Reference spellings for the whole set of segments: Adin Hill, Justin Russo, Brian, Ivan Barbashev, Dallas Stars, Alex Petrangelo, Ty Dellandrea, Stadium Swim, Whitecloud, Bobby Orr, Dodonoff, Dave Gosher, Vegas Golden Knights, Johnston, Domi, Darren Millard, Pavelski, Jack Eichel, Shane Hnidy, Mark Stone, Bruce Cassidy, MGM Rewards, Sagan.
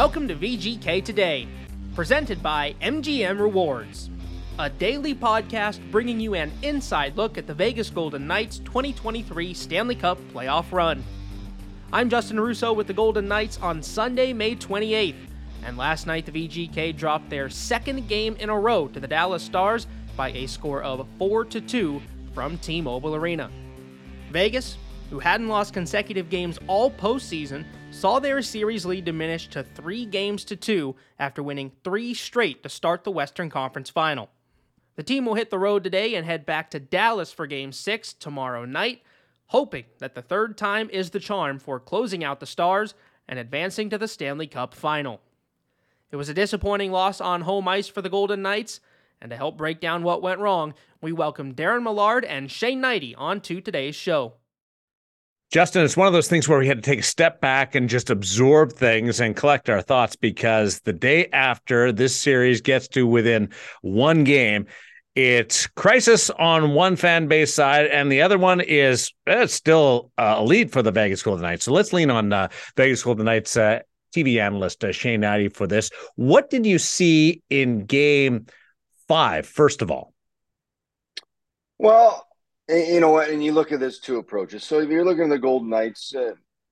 Welcome to VGK Today, presented by MGM Rewards, a daily podcast bringing you an inside look at the Vegas Golden Knights 2023 Stanley Cup playoff run. I'm Justin Russo with the Golden Knights on Sunday, May 28th, and last night the VGK dropped their second game in a row to the Dallas Stars by a score of 4-2 from T-Mobile Arena. Vegas, who hadn't lost consecutive games all postseason, saw their series lead diminish to 3-2 after winning 3 straight to start the Western Conference Final. The team will hit the road today and head back to Dallas for Game 6 tomorrow night, hoping that the third time is the charm for closing out the Stars and advancing to the Stanley Cup Final. It was a disappointing loss on home ice for the Golden Knights, and to help break down what went wrong, we welcome Darren Millard and Shane Hnidy onto today's show. Justin, it's one of those things where we had to take a step back and just absorb things and collect our thoughts, because the day after this series gets to within one game, it's crisis on one fan base side, and the other one is still a lead for the Vegas Golden Knights. So let's lean on Vegas Golden Knights TV analyst Shane Hnidy for this. What did you see in Game 5, first of all? Well, you know what? And you look at this two approaches. So if you're looking at the Golden Knights,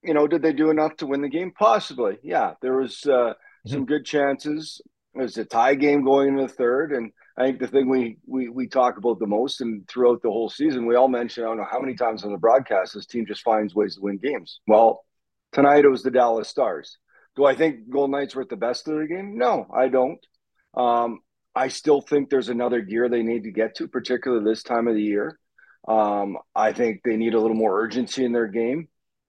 did they do enough to win the game? Possibly. Yeah, there was some good chances. It was a tie game going into the third. And I think the thing we talk about the most, and throughout the whole season, we all mention, I don't know how many times on the broadcast, this team just finds ways to win games. Well, tonight it was the Dallas Stars. Do I think Golden Knights were at the best of their game? No, I don't. I still think there's another gear they need to get to, particularly this time of the year. I think they need a little more urgency in their game.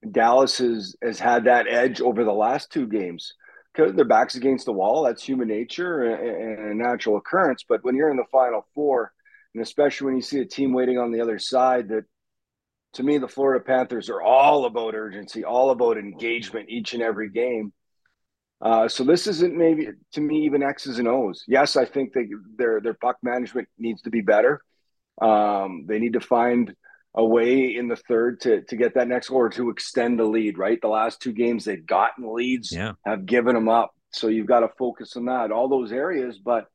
Dallas has had that edge over the last two games because their back's against the wall. That's human nature and a natural occurrence. But when you're in the Final Four, and especially when you see a team waiting on the other side, that to me, the Florida Panthers are all about urgency, all about engagement each and every game. So this isn't maybe, to me, even X's and O's. Yes, I think their puck management needs to be better. They need to find a way in the third to get that next goal or to extend the lead, right? The last two games they've gotten leads, have given them up. So you've got to focus on that, all those areas. But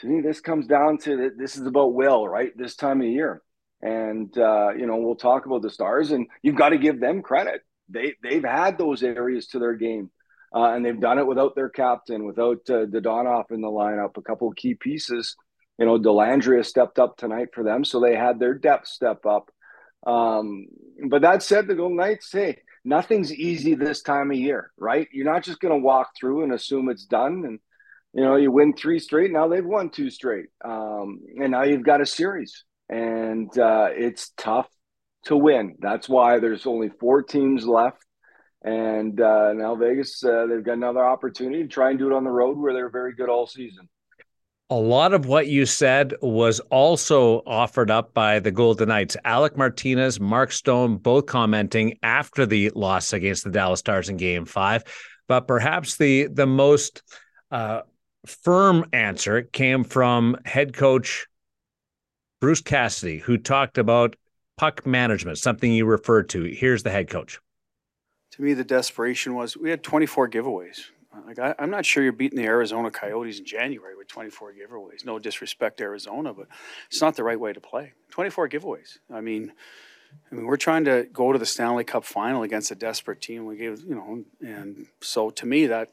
to me, this comes down to that this is about will, right? This time of year. And, we'll talk about the Stars, and you've got to give them credit. They've had those areas to their game, and they've done it without their captain, without Dodonoff in the lineup, a couple of key pieces. Dellandrea stepped up tonight for them, so they had their depth step up. But that said, the Golden Knights, hey, nothing's easy this time of year, right? You're not just going to walk through and assume it's done. And, you win 3 straight. Now they've won 2 straight. And now you've got a series. And it's tough to win. That's why there's only 4 teams left. And now Vegas, they've got another opportunity to try and do it on the road where they're very good all season. A lot of what you said was also offered up by the Golden Knights. Alec Martinez, Mark Stone, both commenting after the loss against the Dallas Stars in Game 5. But perhaps the most firm answer came from head coach Bruce Cassidy, who talked about puck management, something you referred to. Here's the head coach. To me, the desperation was we had 24 giveaways. Like I'm not sure you're beating the Arizona Coyotes in January with 24 giveaways. No disrespect to Arizona, but it's not the right way to play. 24 giveaways. I mean, we're trying to go to the Stanley Cup Final against a desperate team. We gave, and so to me that's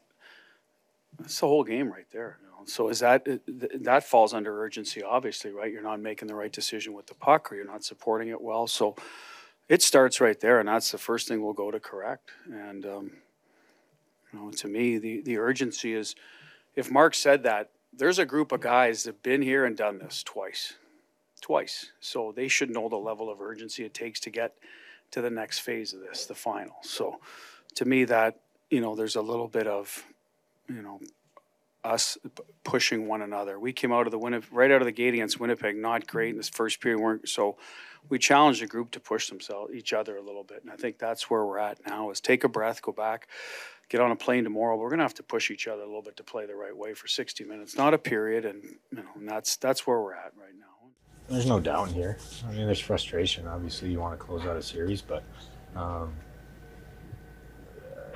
the whole game right there. So is that falls under urgency, obviously, right? You're not making the right decision with the puck, or you're not supporting it well. So it starts right there, and that's the first thing we'll go to correct. And to me, the urgency is, if Mark said that, there's a group of guys that have been here and done this twice. So they should know the level of urgency it takes to get to the next phase of this, the final. So to me that, there's a little bit of, us pushing one another. We came out of right out of the gate against Winnipeg, not great in this first period. So we challenged the group to push each other a little bit. And I think that's where we're at now is take a breath, go back, get on a plane tomorrow. We're going to have to push each other a little bit to play the right way for 60 minutes, not a period. And, and that's where we're at right now. There's no doubt here. I mean, there's frustration. Obviously, you want to close out a series, but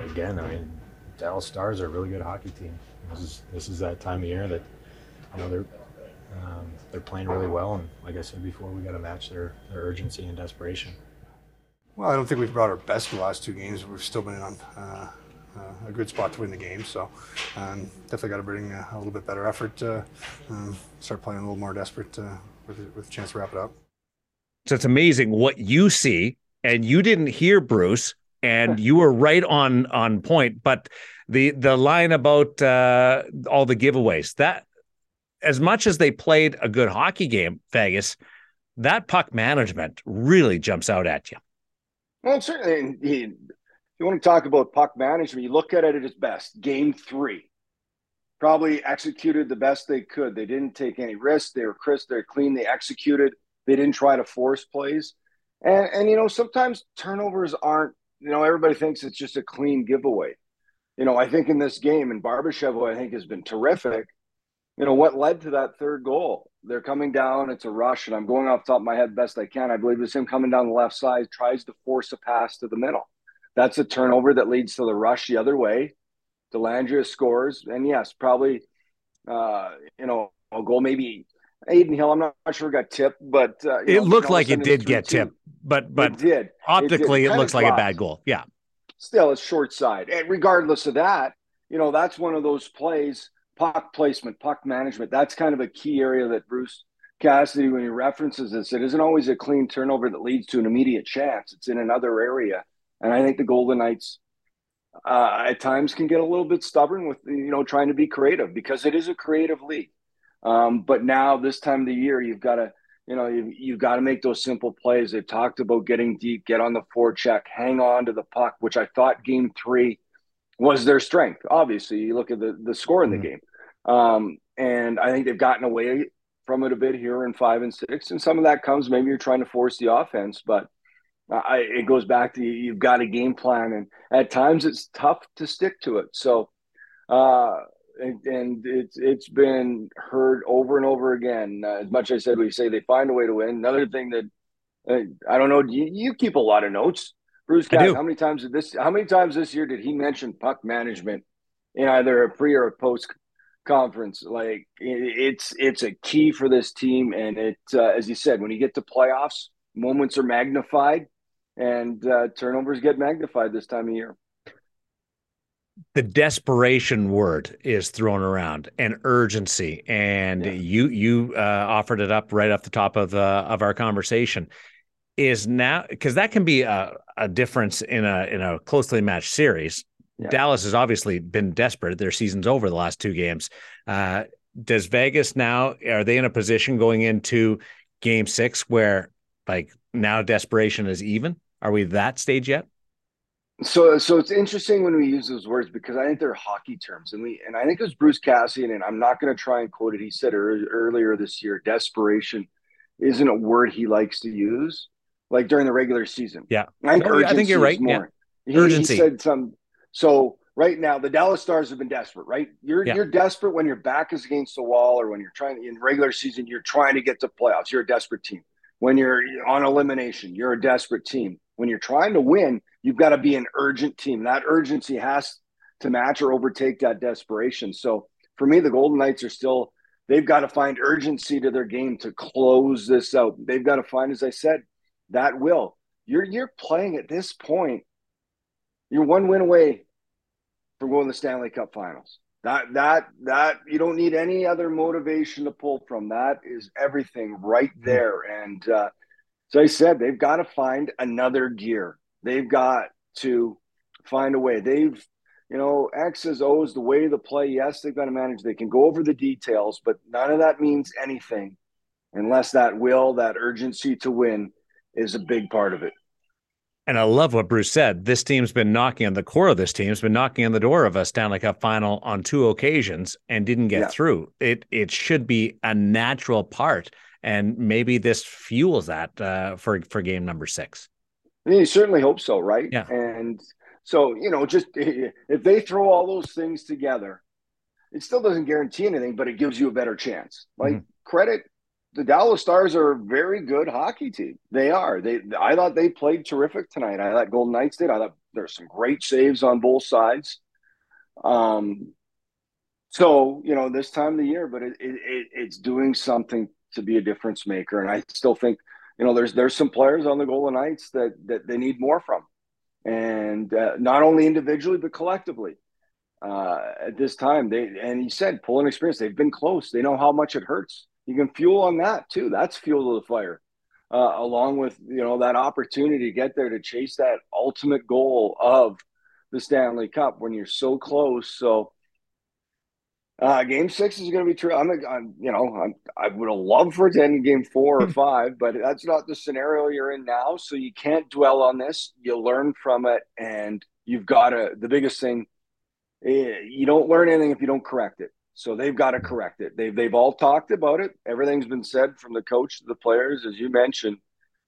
again, Dallas Stars are a really good hockey team. This is that time of year that, you know, they're playing really well, and like I said before, we got to match their urgency and desperation. Well, I don't think we've brought our best in the last two games. We've still been on a good spot to win the game, so definitely got to bring a little bit better effort. Start playing a little more desperate with a chance to wrap it up. So it's amazing what you see, and you didn't hear Bruce, and you were right on point. But the line about all the giveaways, that as much as they played a good hockey game, Vegas, that puck management really jumps out at you. Well, certainly, if you want to talk about puck management, you look at it at its best. Game three, probably executed the best they could. They didn't take any risks. They were crisp. They're clean. They executed. They didn't try to force plays. And you know, sometimes turnovers aren't, you know, everybody thinks it's just a clean giveaway. You know, I think in this game, and Barbashev, I think, has been terrific. You know, what led to that third goal? They're coming down. It's a rush, and I'm going off the top of my head best I can. I believe it's him coming down the left side, tries to force a pass to the middle. That's a turnover that leads to the rush the other way. Dellandrea scores, and yes, probably, you know, a goal maybe. Adin Hill, I'm not sure it got tipped, but it looked like it did get tipped, but it did. Optically, it looks like a bad goal. Yeah. Still, it's short side. And regardless of that, you know, that's one of those plays. Puck placement, puck management, that's kind of a key area that Bruce Cassidy, when he references this, it isn't always a clean turnover that leads to an immediate chance. It's in another area. And I think the Golden Knights at times can get a little bit stubborn with, you know, trying to be creative, because it is a creative league. But now this time of the year, you've got to, you know, you've got to make those simple plays. They've talked about getting deep, get on the forecheck, hang on to the puck, which I thought game three was their strength. Obviously, you look at the score in the game. And I think they've gotten away from it a bit here in 5 and 6. And some of that comes, maybe you're trying to force the offense, but it goes back to you've got a game plan. And at times it's tough to stick to it. So, and it's been heard over and over again. As much as I said, we say they find a way to win. Another thing that I don't know, you keep a lot of notes, Bruce Cassidy. How many times this year did he mention puck management in either a pre or a post conference? Like it's a key for this team, and it as you said, when you get to playoffs, moments are magnified, and turnovers get magnified this time of year. The desperation word is thrown around, and urgency, and you offered it up right off the top of our conversation. Is now, because that can be a difference in a closely matched series. Yeah. Dallas has obviously been desperate. Their season's over the last two games. Does Vegas now, are they in a position going into game six where, like, now desperation is even? Are we that stage yet? So it's interesting when we use those words, because I think they're hockey terms, and I think it was Bruce Cassidy, and I'm not going to try and quote it. He said earlier this year, desperation isn't a word he likes to use, like during the regular season. Yeah, I think you're right. More. Yeah. Urgency. He said some. So right now, the Dallas Stars have been desperate, right? You're desperate when your back is against the wall, or when you're trying in regular season, you're trying to get to playoffs. You're a desperate team. When you're on elimination, you're a desperate team. When you're trying to win, you've got to be an urgent team. That urgency has to match or overtake that desperation. So for me, the Golden Knights are still, they've got to find urgency to their game to close this out. They've got to find, as I said, that will. You're playing at this point, you're one win away from going to the Stanley Cup Finals. That you don't need any other motivation to pull from. That is everything right there. And so I said, they've got to find another gear. They've got to find a way. They've, you know, X's, O's, the way the play. Yes, they've got to manage. They can go over the details, but none of that means anything unless that will, that urgency to win, is a big part of it. And I love what Bruce said. This team's been knocking on the core of this team's been knocking on the door of a Stanley Cup final on two occasions and didn't get through. It should be a natural part, and maybe this fuels that for game number 6. I mean, you certainly hope so, right? Yeah. And so, you know, just if they throw all those things together, it still doesn't guarantee anything, but it gives you a better chance. Like, credit, the Dallas Stars are a very good hockey team. They are. I thought they played terrific tonight. I thought Golden Knights did. I thought there's some great saves on both sides. So, you know, this time of the year, but it's doing something to be a difference maker. And I still think, you know, there's some players on the Golden Knights that they need more from. And not only individually, but collectively at this time. And he said, pull an experience. They've been close. They know how much it hurts. You can fuel on that too. That's fuel to the fire, along with, you know, that opportunity to get there to chase that ultimate goal of the Stanley Cup when you're so close. So Game 6 is going to be true. I would have loved for it to end in Game 4 or 5, but that's not the scenario you're in now. So you can't dwell on this. You learn from it, and you've got to. The biggest thing, you don't learn anything if you don't correct it. So they've got to correct it. They've all talked about it. Everything's been said from the coach to the players, as you mentioned.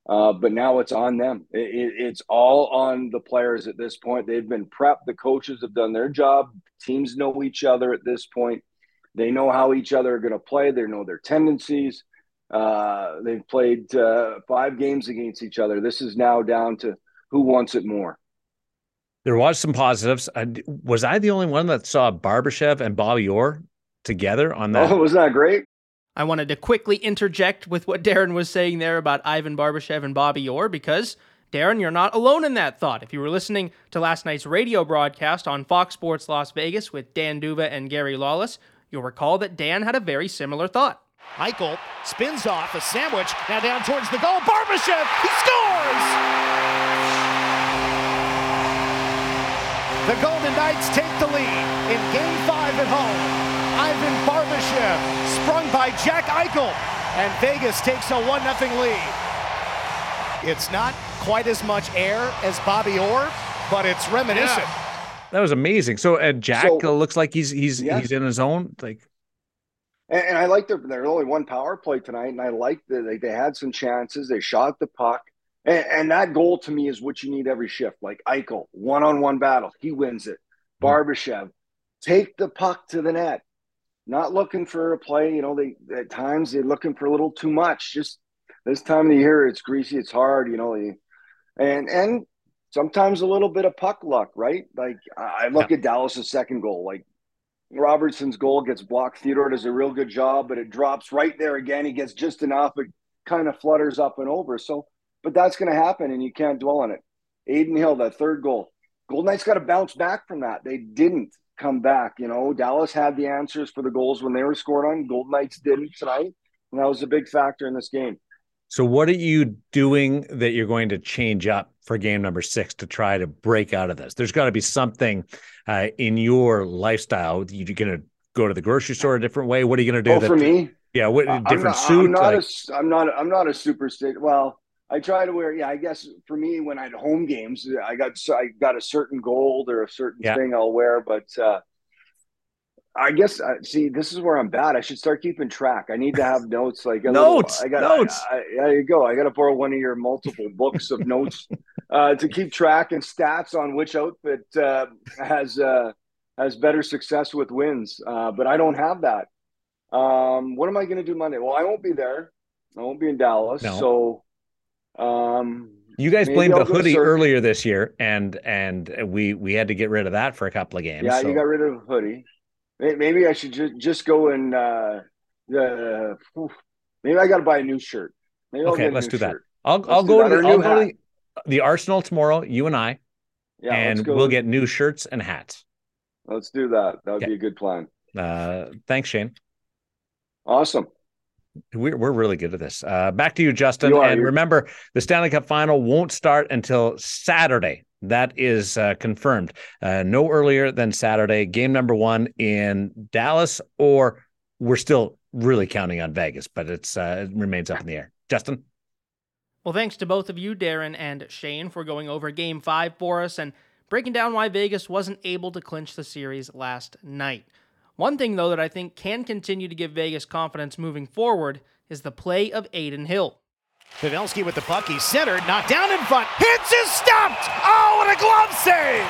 But now it's on them. It's all on the players at this point. They've been prepped. The coaches have done their job. Teams know each other at this point. They know how each other are going to play. They know their tendencies. They've played 5 games against each other. This is now down to who wants it more. There was some positives. Was I the only one that saw Barbashev and Bobby Orr together on that? Oh, was that great? I wanted to quickly interject with what Darren was saying there about Ivan Barbashev and Bobby Orr, because, Darren, you're not alone in that thought. If you were listening to last night's radio broadcast on Fox Sports Las Vegas with Dan Duva and Gary Lawless, you'll recall that Dan had a very similar thought. Eichel spins off a sandwich, now down towards the goal. Barbashev, he scores! The Golden Knights take the lead in Game 5 at home. Ivan Barbashev, sprung by Jack Eichel, and Vegas takes a 1-0 lead. It's not quite as much air as Bobby Orr, but it's reminiscent. Yeah. That was amazing. So, Jack looks like he's in his own. And I like there was only one power play tonight, and I like that they had some chances. They shot the puck, and that goal to me is what you need every shift. Like Eichel, one-on-one battle, he wins it. Barbashev, take the puck to the net. Not looking for a play, you know, at times they're looking for a little too much. Just this time of the year, it's greasy, it's hard, you know. And sometimes a little bit of puck luck, right? Like, I look at Dallas' second goal. Like, Robertson's goal gets blocked. Theodore does a real good job, but it drops right there again. He gets just enough. It kind of flutters up and over. So, but that's going to happen, and you can't dwell on it. Adin Hill, that third goal. Golden Knights got to bounce back from that. They didn't come back. You know, Dallas had the answers for the goals when they were scored on. Golden Knights didn't tonight, and that was a big factor in this game. So what are you doing that you're going to change up for Game 6 to try to break out of this? There's got to be something in your lifestyle. You're going to go to the grocery store a different way. What are you going to do? Oh, for me? Yeah, what different suit? I'm not a superstition. Well, I try to wear, I guess for me, when I had home games, I got a certain gold or a certain thing I'll wear, but I guess, see, this is where I'm bad. I should start keeping track. I need to have notes. Like notes. There you go. I got to borrow one of your multiple books of notes to keep track and stats on which outfit has better success with wins. But I don't have that. What am I going to do Monday? Well, I won't be there. I won't be in Dallas. No. So. You guys blamed the hoodie earlier this year, and we had to get rid of that for a couple of games. Yeah, so. You got rid of the hoodie. Maybe I should just go and maybe I got to buy a new shirt. Maybe let's do that. I'll go to the Arsenal tomorrow. You and I, and we'll get new shirts and hats. Let's do that. That would be a good plan. Thanks, Shane. Awesome. We're really good at this. Back to you, Justin. Remember, the Stanley Cup Final won't start until Saturday. That is confirmed. No earlier than Saturday. Game 1 in Dallas, or we're still really counting on Vegas, but it remains up in the air. Justin? Well, thanks to both of you, Darren and Shane, for going over Game 5 for us and breaking down why Vegas wasn't able to clinch the series last night. One thing, though, that I think can continue to give Vegas confidence moving forward is the play of Adin Hill. Pavelski with the puck, he's centered, knocked down in front, hits, is stopped! Oh, what a glove save!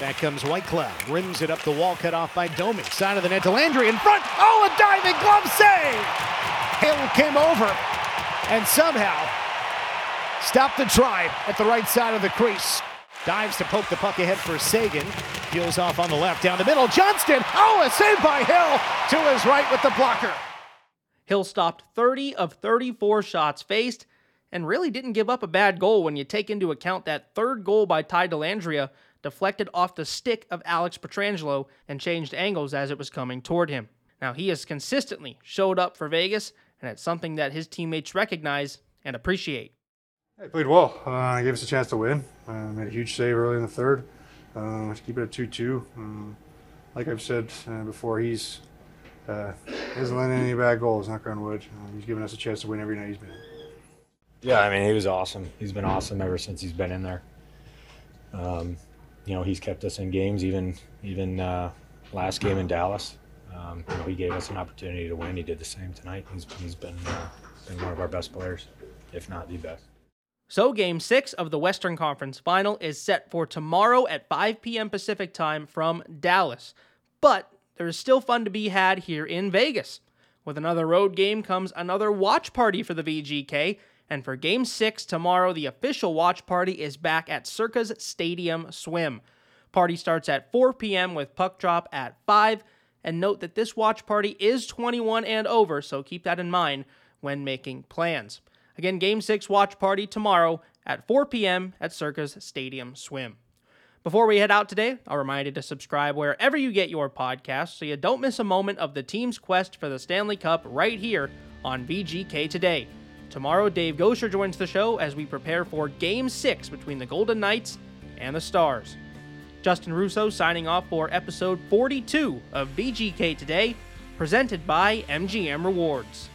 Back comes Whitecloud, rims it up the wall, cut off by Domi, side of the net to Landry in front, oh, a diving glove save! Hill came over and somehow stopped the drive at the right side of the crease. Dives to poke the puck ahead for Sagan. Peels off on the left, down the middle. Johnston! Oh, a save by Hill! To his right with the blocker. Hill stopped 30 of 34 shots faced and really didn't give up a bad goal when you take into account that third goal by Ty Dellandrea deflected off the stick of Alex Petrangelo and changed angles as it was coming toward him. Now, he has consistently showed up for Vegas, and it's something that his teammates recognize and appreciate. He played well. Gave us a chance to win. Made a huge save early in the third. To keep it at 2-2. Like I've said before, he hasn't let any bad goals, knock on wood. He's given us a chance to win every night he's been in. Yeah, I mean, he was awesome. He's been awesome ever since he's been in there. You know, he's kept us in games, even last game in Dallas. You know, he gave us an opportunity to win. He did the same tonight. He's been one of our best players, if not the best. So Game 6 of the Western Conference Final is set for tomorrow at 5 p.m. Pacific time from Dallas. But there is still fun to be had here in Vegas. With another road game comes another watch party for the VGK, and for Game 6 tomorrow, the official watch party is back at Circa's Stadium Swim. Party starts at 4 p.m. with puck drop at 5, and note that this watch party is 21 and over, so keep that in mind when making plans. Again, Game 6 watch party tomorrow at 4 p.m. at Circa's Stadium Swim. Before we head out today, I'll remind you to subscribe wherever you get your podcasts so you don't miss a moment of the team's quest for the Stanley Cup right here on VGK Today. Tomorrow, Dave Gosher joins the show as we prepare for Game 6 between the Golden Knights and the Stars. Justin Russo signing off for Episode 42 of VGK Today, presented by MGM Rewards.